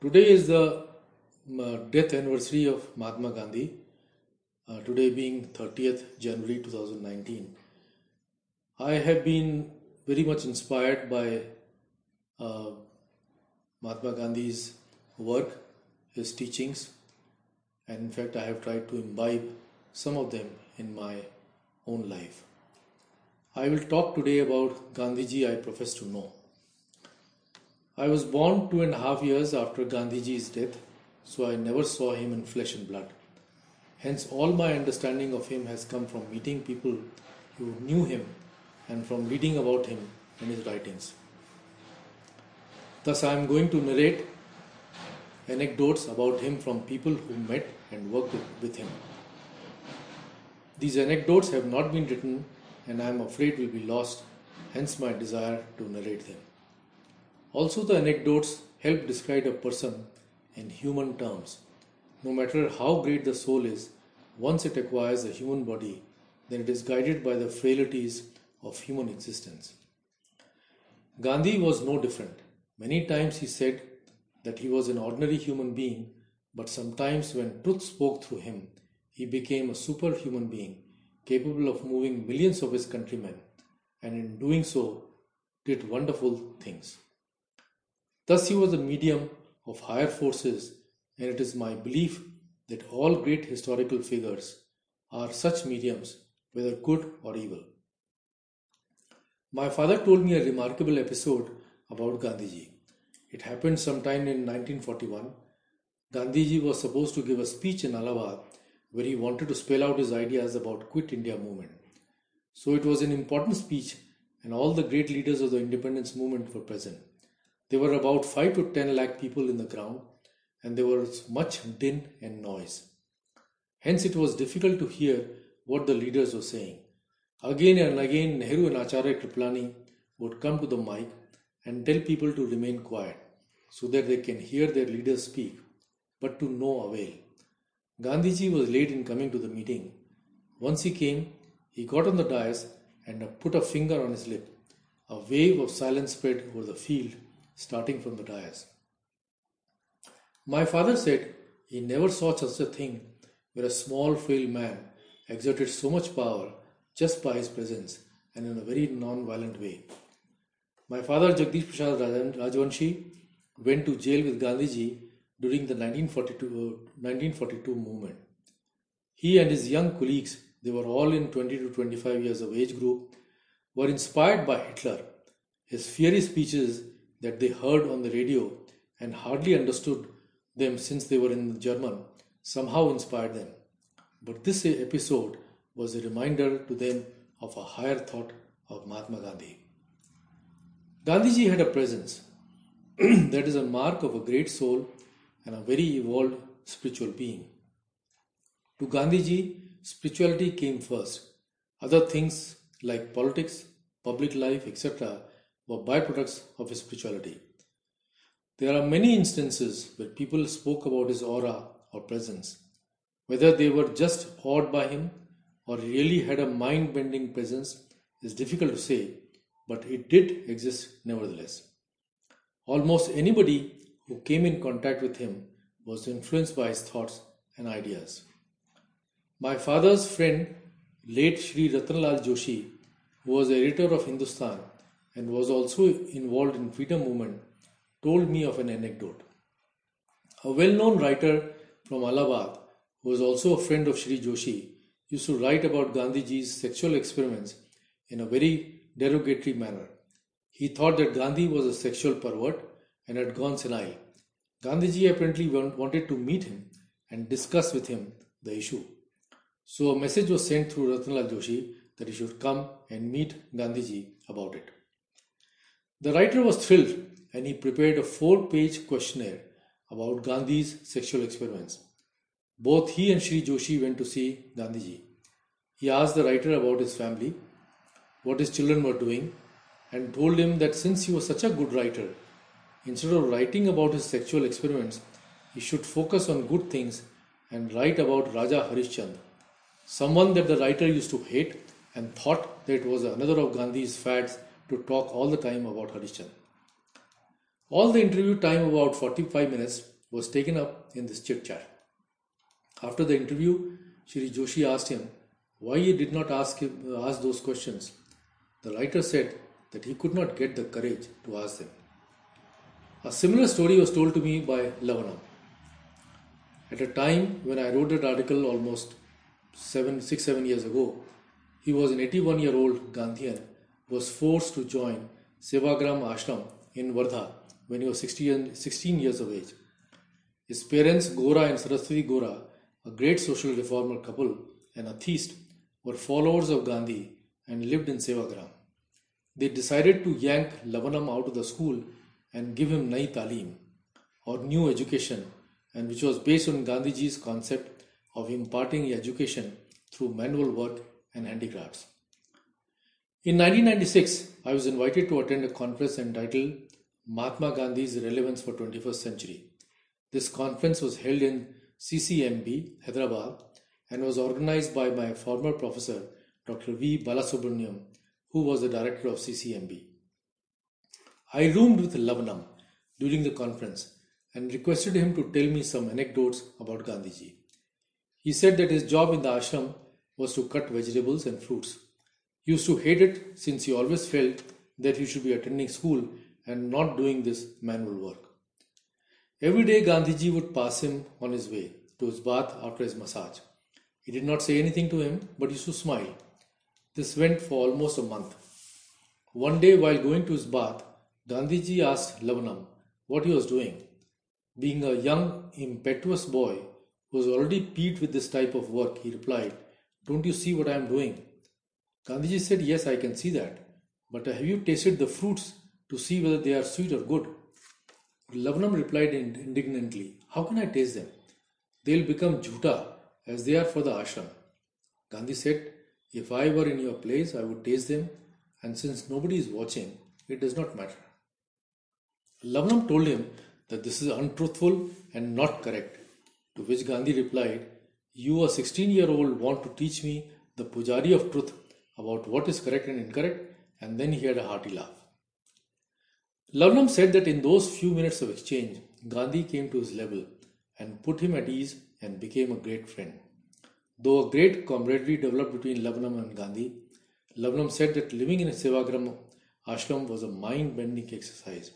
Today is the death anniversary of Mahatma Gandhi, today being 30th January 2019. I have been very much inspired by Mahatma Gandhi's work, his teachings, and in fact I have tried to imbibe some of them in my own life. I will talk today about Gandhiji I profess to know. I was born 2.5 years after Gandhiji's death, so I never saw him in flesh and blood. Hence, all my understanding of him has come from meeting people who knew him and from reading about him in his writings. Thus, I am going to narrate anecdotes about him from people who met and worked with him. These anecdotes have not been written and I am afraid will be lost, hence my desire to narrate them. Also, the anecdotes help describe a person in human terms. No matter how great the soul is, once it acquires a human body, then it is guided by the frailties of human existence. Gandhi was no different. Many times he said that he was an ordinary human being, but sometimes when truth spoke through him, he became a superhuman being, capable of moving millions of his countrymen, and in doing so, did wonderful things. Thus he was a medium of higher forces, and it is my belief that all great historical figures are such mediums, whether good or evil. My father told me a remarkable episode about Gandhiji. It happened sometime in 1941. Gandhiji was supposed to give a speech in Allahabad where he wanted to spell out his ideas about Quit India Movement. So it was an important speech and all the great leaders of the independence movement were present. There were about 5 to 10 lakh people in the ground and there was much din and noise. Hence it was difficult to hear what the leaders were saying. Again and again Nehru and Acharya Kripalani would come to the mic and tell people to remain quiet so that they can hear their leaders speak, but to no avail. Gandhiji was late in coming to the meeting. Once he came, he got on the dais and put a finger on his lip. A wave of silence spread over the field, starting from the dais. My father said he never saw such a thing where a small frail man exerted so much power just by his presence and in a very non-violent way. My father Jagdish Prasad Rajavanshi went to jail with Gandhiji during the 1942 movement. He and his young colleagues, they were all in 20 to 25 years of age group, were inspired by Hitler, his fiery speeches that they heard on the radio and hardly understood them since they were in German, somehow inspired them. But this episode was a reminder to them of a higher thought of Mahatma Gandhi. Gandhiji had a presence that is a mark of a great soul and a very evolved spiritual being. To Gandhiji, spirituality came first. Other things like politics, public life, etc. were byproducts of his spirituality. There are many instances where people spoke about his aura or presence. Whether they were just awed by him or really had a mind-bending presence is difficult to say, but it did exist nevertheless. Almost anybody who came in contact with him was influenced by his thoughts and ideas. My father's friend, late Shri Ratnalal Joshi, who was editor of Hindustan and was also involved in freedom movement, told me of an anecdote. A well-known writer from Allahabad, who was also a friend of Shri Joshi, used to write about Gandhiji's sexual experiments in a very derogatory manner. He thought that Gandhi was a sexual pervert and had gone senile. Gandhiji apparently wanted to meet him and discuss with him the issue. So a message was sent through Ratnalal Joshi that he should come and meet Gandhiji about it. The writer was thrilled and he prepared a 4-page questionnaire about Gandhi's sexual experiments. Both he and Shri Joshi went to see Gandhiji. He asked the writer about his family, what his children were doing, and told him that since he was such a good writer, instead of writing about his sexual experiments, he should focus on good things and write about Raja Harishchandra, someone that the writer used to hate and thought that it was another of Gandhi's fads to talk all the time about Harishchandra. All the interview time, about 45 minutes, was taken up in this chit-chat. After the interview, Shri Joshi asked him why he did not ask those questions. The writer said that he could not get the courage to ask them. A similar story was told to me by Lavanam. At a time when I wrote that article almost 6-7 years ago, he was an 81-year-old Gandhian who was forced to join Sevagram Ashram in Vardha when he was 16 years of age. His parents, Gora and Saraswati Gora, a great social reformer couple and atheist, were followers of Gandhi and lived in Sevagram. They decided to yank Lavanam out of the school and give him Nai Talim, or new education, and which was based on Gandhiji's concept of imparting education through manual work and handicrafts. In 1996, I was invited to attend a conference entitled Mahatma Gandhi's Relevance for 21st Century. This conference was held in CCMB, Hyderabad, and was organized by my former professor, Dr. V. Balasubramaniam, who was the director of CCMB. I roomed with Lavanam during the conference and requested him to tell me some anecdotes about Gandhiji. He said that his job in the ashram was to cut vegetables and fruits. He used to hate it since he always felt that he should be attending school and not doing this manual work. Every day Gandhiji would pass him on his way to his bath after his massage. He did not say anything to him but used to smile. This went for almost a month. One day while going to his bath, Gandhiji asked Lavanam what he was doing. Being a young, impetuous boy who was already peeved with this type of work, he replied, "Don't you see what I am doing?" Gandhiji said, "Yes, I can see that. But have you tasted the fruits to see whether they are sweet or good?" Lavanam replied indignantly, "How can I taste them? They will become jhuta as they are for the ashram." Gandhi said, "If I were in your place, I would taste them, and since nobody is watching, it does not matter." Lavanam told him that this is untruthful and not correct, to which Gandhi replied, "You, a 16-year-old, want to teach me, the pujari of truth, about what is correct and incorrect?" And then he had a hearty laugh. Lavanam said that in those few minutes of exchange, Gandhi came to his level and put him at ease and became a great friend. Though a great camaraderie developed between Lavanam and Gandhi, Lavanam said that living in a Sevagram Ashram was a mind-bending exercise.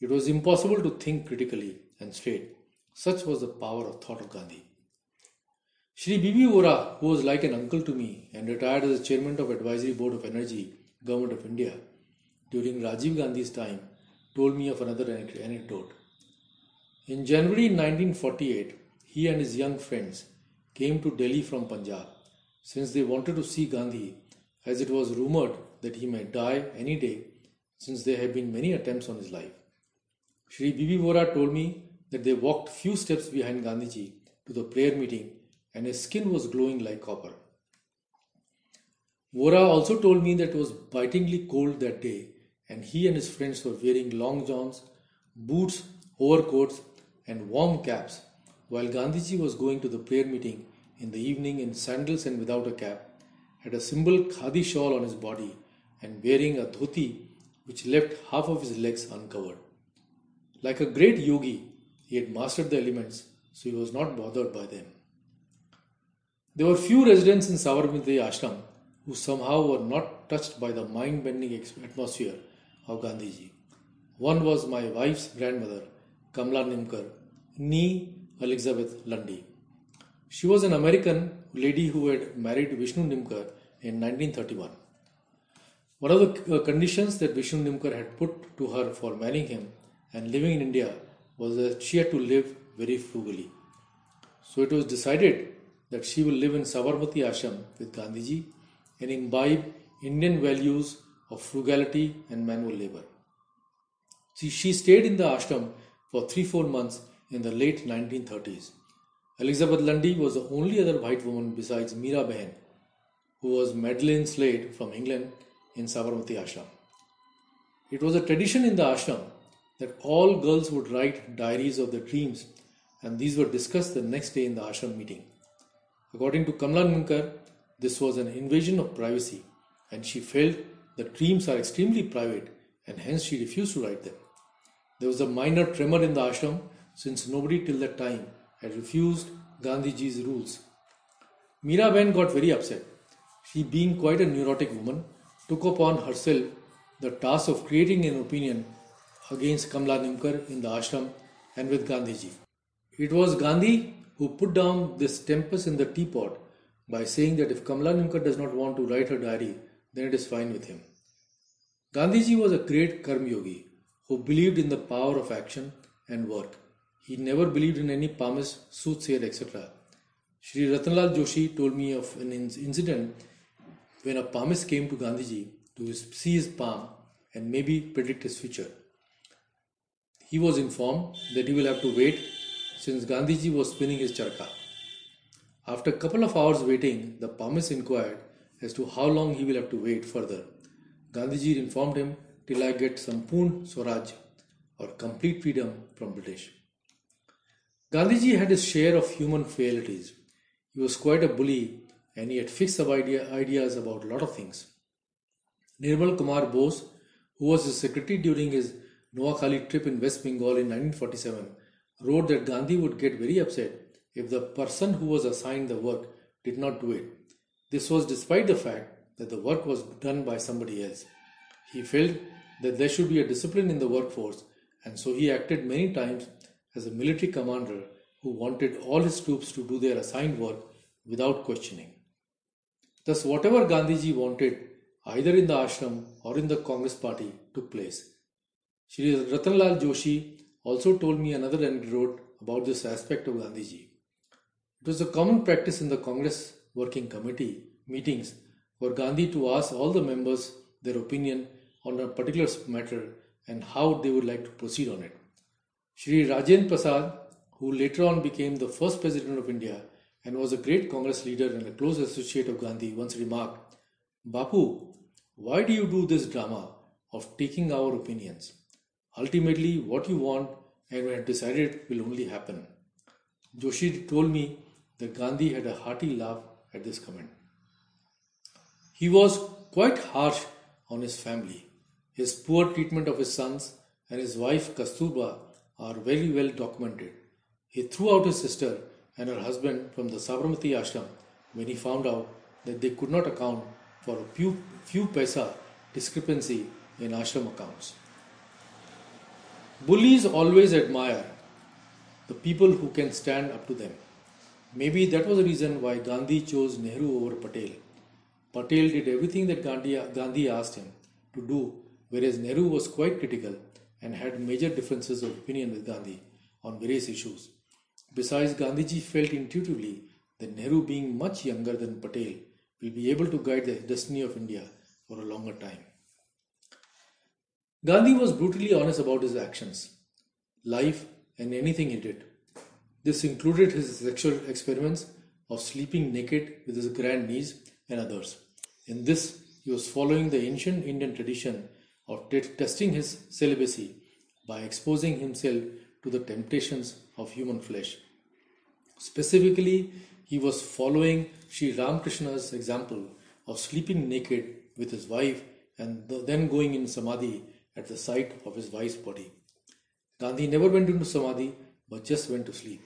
It was impossible to think critically and straight. Such was the power of thought of Gandhi. Shri B.B. Vora, who was like an uncle to me and retired as chairman of Advisory Board of Energy, Government of India, during Rajiv Gandhi's time, told me of another anecdote. In January 1948, he and his young friends came to Delhi from Punjab, since they wanted to see Gandhi, as it was rumored that he may die any day, since there have been many attempts on his life. Shri B.B. Vora told me that they walked few steps behind Gandhiji to the prayer meeting and his skin was glowing like copper. Vora also told me that it was bitingly cold that day and he and his friends were wearing long johns, boots, overcoats and warm caps while Gandhiji was going to the prayer meeting in the evening in sandals and without a cap, had a simple khadi shawl on his body and wearing a dhoti which left half of his legs uncovered. Like a great yogi, he had mastered the elements, so he was not bothered by them. There were few residents in Sabarmati Ashram who somehow were not touched by the mind-bending atmosphere of Gandhiji. One was my wife's grandmother, Kamala Nimkar, nee Elizabeth Lundy. She was an American lady who had married Vishnu Nimkar in 1931. One of the conditions that Vishnu Nimkar had put to her for marrying him and living in India was that she had to live very frugally. So it was decided that she will live in Sabarmati Ashram with Gandhiji and imbibe Indian values of frugality and manual labor. She stayed in the ashram for 3-4 months in the late 1930s. Elizabeth Lundy was the only other white woman besides Meera Behen, who was Madeleine Slade from England, in Sabarmati Ashram. It was a tradition in the ashram that all girls would write diaries of their dreams, and these were discussed the next day in the ashram meeting. According to Kamala Nimkar, this was an invasion of privacy, and she felt that dreams are extremely private, and hence she refused to write them. There was a minor tremor in the ashram since nobody till that time had refused Gandhiji's rules. Meera Behen got very upset. She, being quite a neurotic woman, took upon herself the task of creating an opinion against Kamala Nimkar in the ashram and with Gandhiji. It was Gandhi who put down this tempest in the teapot by saying that if Kamala Nimkar does not want to write her diary, then it is fine with him. Gandhiji was a great karma yogi who believed in the power of action and work. He never believed in any promise, soothsayer, etc. Shri Ratnalal Joshi told me of an incident when a palmist came to Gandhiji to see his palm and maybe predict his future. He was informed that he will have to wait since Gandhiji was spinning his charka. After a couple of hours waiting, the palmist inquired as to how long he will have to wait further. Gandhiji informed him, "Till I get Sampoorn Swaraj," or complete freedom from British. Gandhiji had his share of human frailties. He was quite a bully and he had fixed ideas about a lot of things. Nirmal Kumar Bose, who was his secretary during his Noakhali trip in West Bengal in 1947, wrote that Gandhi would get very upset if the person who was assigned the work did not do it. This was despite the fact that the work was done by somebody else. He felt that there should be a discipline in the workforce, and so he acted many times as a military commander who wanted all his troops to do their assigned work without questioning. Thus, whatever Gandhiji wanted, either in the ashram or in the Congress party, took place. Shri Ratanlal Joshi also told me another anecdote about this aspect of Gandhiji. It was a common practice in the Congress working committee meetings for Gandhi to ask all the members their opinion on a particular matter and how they would like to proceed on it. Shri Rajendra Prasad, who later on became the first president of India and was a great Congress leader and a close associate of Gandhi, once remarked, "Bapu, why do you do this drama of taking our opinions? Ultimately, what you want and when decided will only happen." Joshi told me that Gandhi had a hearty laugh at this comment. He was quite harsh on his family. His poor treatment of his sons and his wife Kasturba are very well documented. He threw out his sister and her husband from the Sabarmati Ashram when he found out that they could not account for a few paisa discrepancy in ashram accounts. Bullies always admire the people who can stand up to them. Maybe that was the reason why Gandhi chose Nehru over Patel. Patel did everything that Gandhi asked him to do, whereas Nehru was quite critical and had major differences of opinion with Gandhi on various issues. Besides, Gandhiji felt intuitively that Nehru, being much younger than Patel, will be able to guide the destiny of India for a longer time. Gandhi was brutally honest about his actions, life, and anything he did. This included his sexual experiments of sleeping naked with his grandniece and others. In this, he was following the ancient Indian tradition of testing his celibacy by exposing himself to the temptations of human flesh. Specifically, he was following Sri Ramakrishna's example of sleeping naked with his wife and then going in samadhi at the sight of his wife's body. Gandhi never went into samadhi but just went to sleep.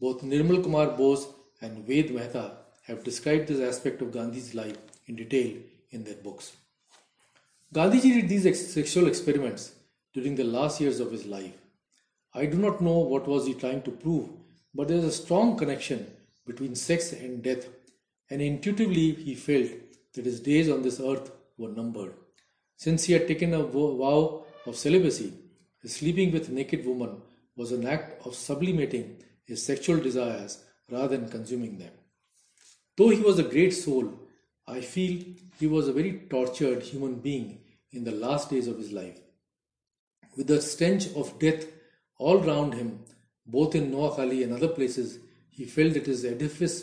Both Nirmal Kumar Bose and Ved Mehta have described this aspect of Gandhi's life in detail in their books. Gandhiji did these sexual experiments during the last years of his life. I do not know what was he trying to prove, but there is a strong connection between sex and death, and intuitively he felt that his days on this earth were numbered. Since he had taken a vow of celibacy, his sleeping with naked woman was an act of sublimating his sexual desires rather than consuming them. Though he was a great soul, I feel he was a very tortured human being in the last days of his life. With the stench of death all round him, both in Noakhali and other places, he felt that his edifice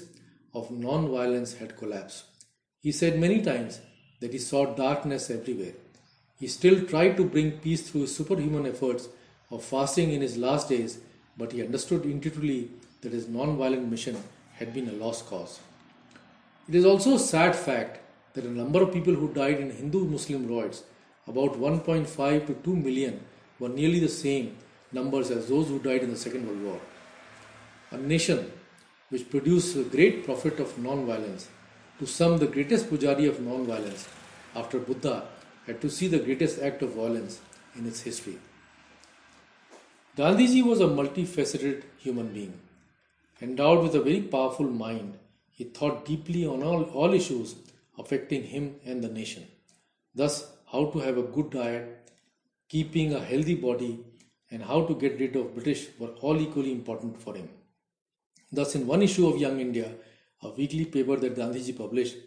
of non-violence had collapsed. He said many times that he saw darkness everywhere. He still tried to bring peace through his superhuman efforts of fasting in his last days, but he understood intuitively that his non-violent mission had been a lost cause. It is also a sad fact that a number of people who died in Hindu-Muslim riots, about 1.5 to 2 million, were nearly the same numbers as those who died in the Second World War. A nation which produced a great prophet of non-violence, to some the greatest pujari of non-violence, after Buddha, had to see the greatest act of violence in its history. Gandhiji was a multifaceted human being. Endowed with a very powerful mind, he thought deeply on all issues affecting him and the nation. Thus, how to have a good diet, keeping a healthy body, and how to get rid of British were all equally important for him. Thus, in one issue of Young India, a weekly paper that Gandhiji published,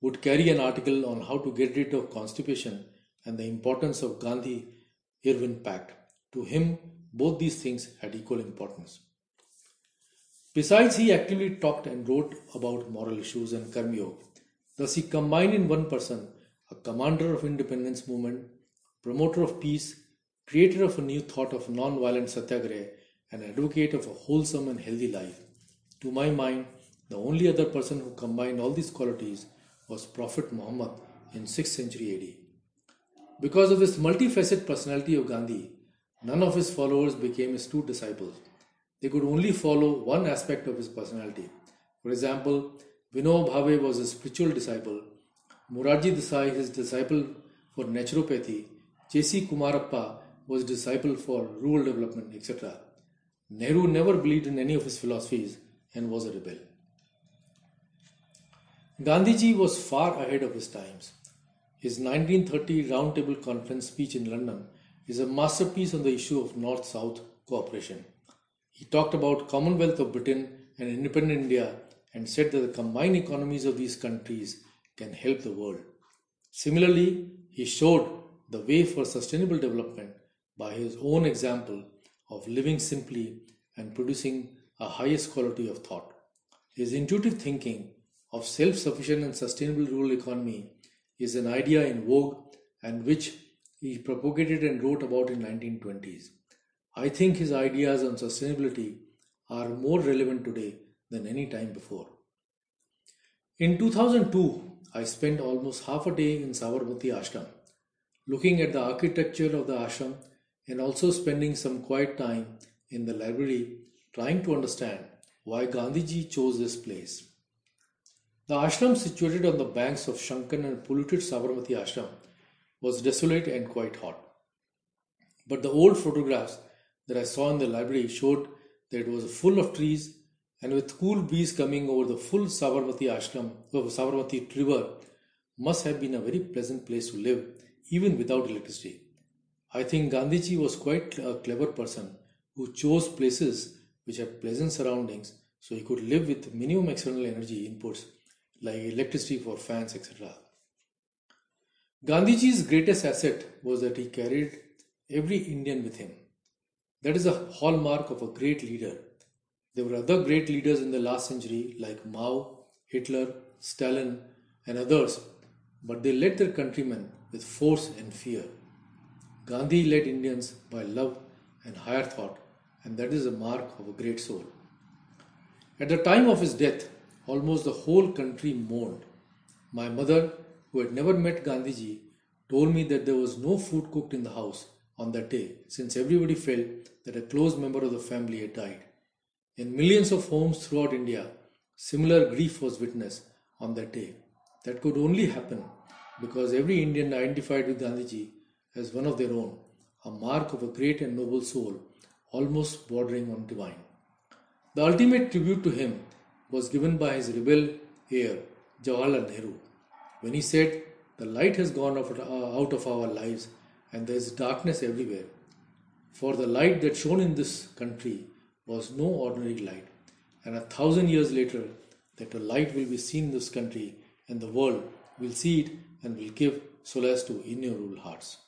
would carry an article on how to get rid of constipation and the importance of Gandhi-Irwin pact. To him, both these things had equal importance. Besides, he actively talked and wrote about moral issues and Karma Yoga. Thus, he combined in one person a commander of independence movement, promoter of peace, creator of a new thought of non-violent satyagraha, an advocate of a wholesome and healthy life. To my mind, the only other person who combined all these qualities was Prophet Muhammad in 6th century AD. Because of this multifaceted personality of Gandhi, none of his followers became his true disciples. They could only follow one aspect of his personality. For example, Vinoba Bhave was his spiritual disciple, Morarji Desai his disciple for naturopathy, J.C. Kumarappa was disciple for rural development, etc. Nehru never believed in any of his philosophies and was a rebel. Gandhiji was far ahead of his times. His 1930 Round Table Conference speech in London is a masterpiece on the issue of North-South cooperation. He talked about Commonwealth of Britain and independent India and said that the combined economies of these countries can help the world. Similarly, he showed the way for sustainable development by his own example of living simply and producing a highest quality of thought. His intuitive thinking of self-sufficient and sustainable rural economy is an idea in vogue and which he propagated and wrote about in 1920s. I think his ideas on sustainability are more relevant today than any time before. In 2002, I spent almost half a day in Sabarmati Ashram, looking at the architecture of the ashram and also spending some quiet time in the library trying to understand why Gandhiji chose this place. The ashram situated on the banks of Shankan and polluted Sabarmati Ashram was desolate and quite hot. But the old photographs that I saw in the library showed that it was full of trees, and with cool breeze coming over the full Sabarmati river must have been a very pleasant place to live even without electricity. I think Gandhiji was quite a clever person who chose places which had pleasant surroundings so he could live with minimum external energy inputs like electricity for fans, etc. Gandhiji's greatest asset was that he carried every Indian with him. That is a hallmark of a great leader. There were other great leaders in the last century like Mao, Hitler, Stalin and others, but they led their countrymen with force and fear. Gandhi led Indians by love and higher thought, and that is a mark of a great soul. At the time of his death, almost the whole country mourned. My mother, who had never met Gandhiji, told me that there was no food cooked in the house on that day, since everybody felt that a close member of the family had died. In millions of homes throughout India, similar grief was witnessed on that day. That could only happen because every Indian identified with Gandhiji as one of their own, a mark of a great and noble soul, almost bordering on divine. The ultimate tribute to him was given by his rebel heir, Jawaharlal Nehru, when he said, "The light has gone out of our lives and there is darkness everywhere. For the light that shone in this country was no ordinary light, and 1,000 years later that a light will be seen in this country and the world will see it and will give solace to innumerable hearts."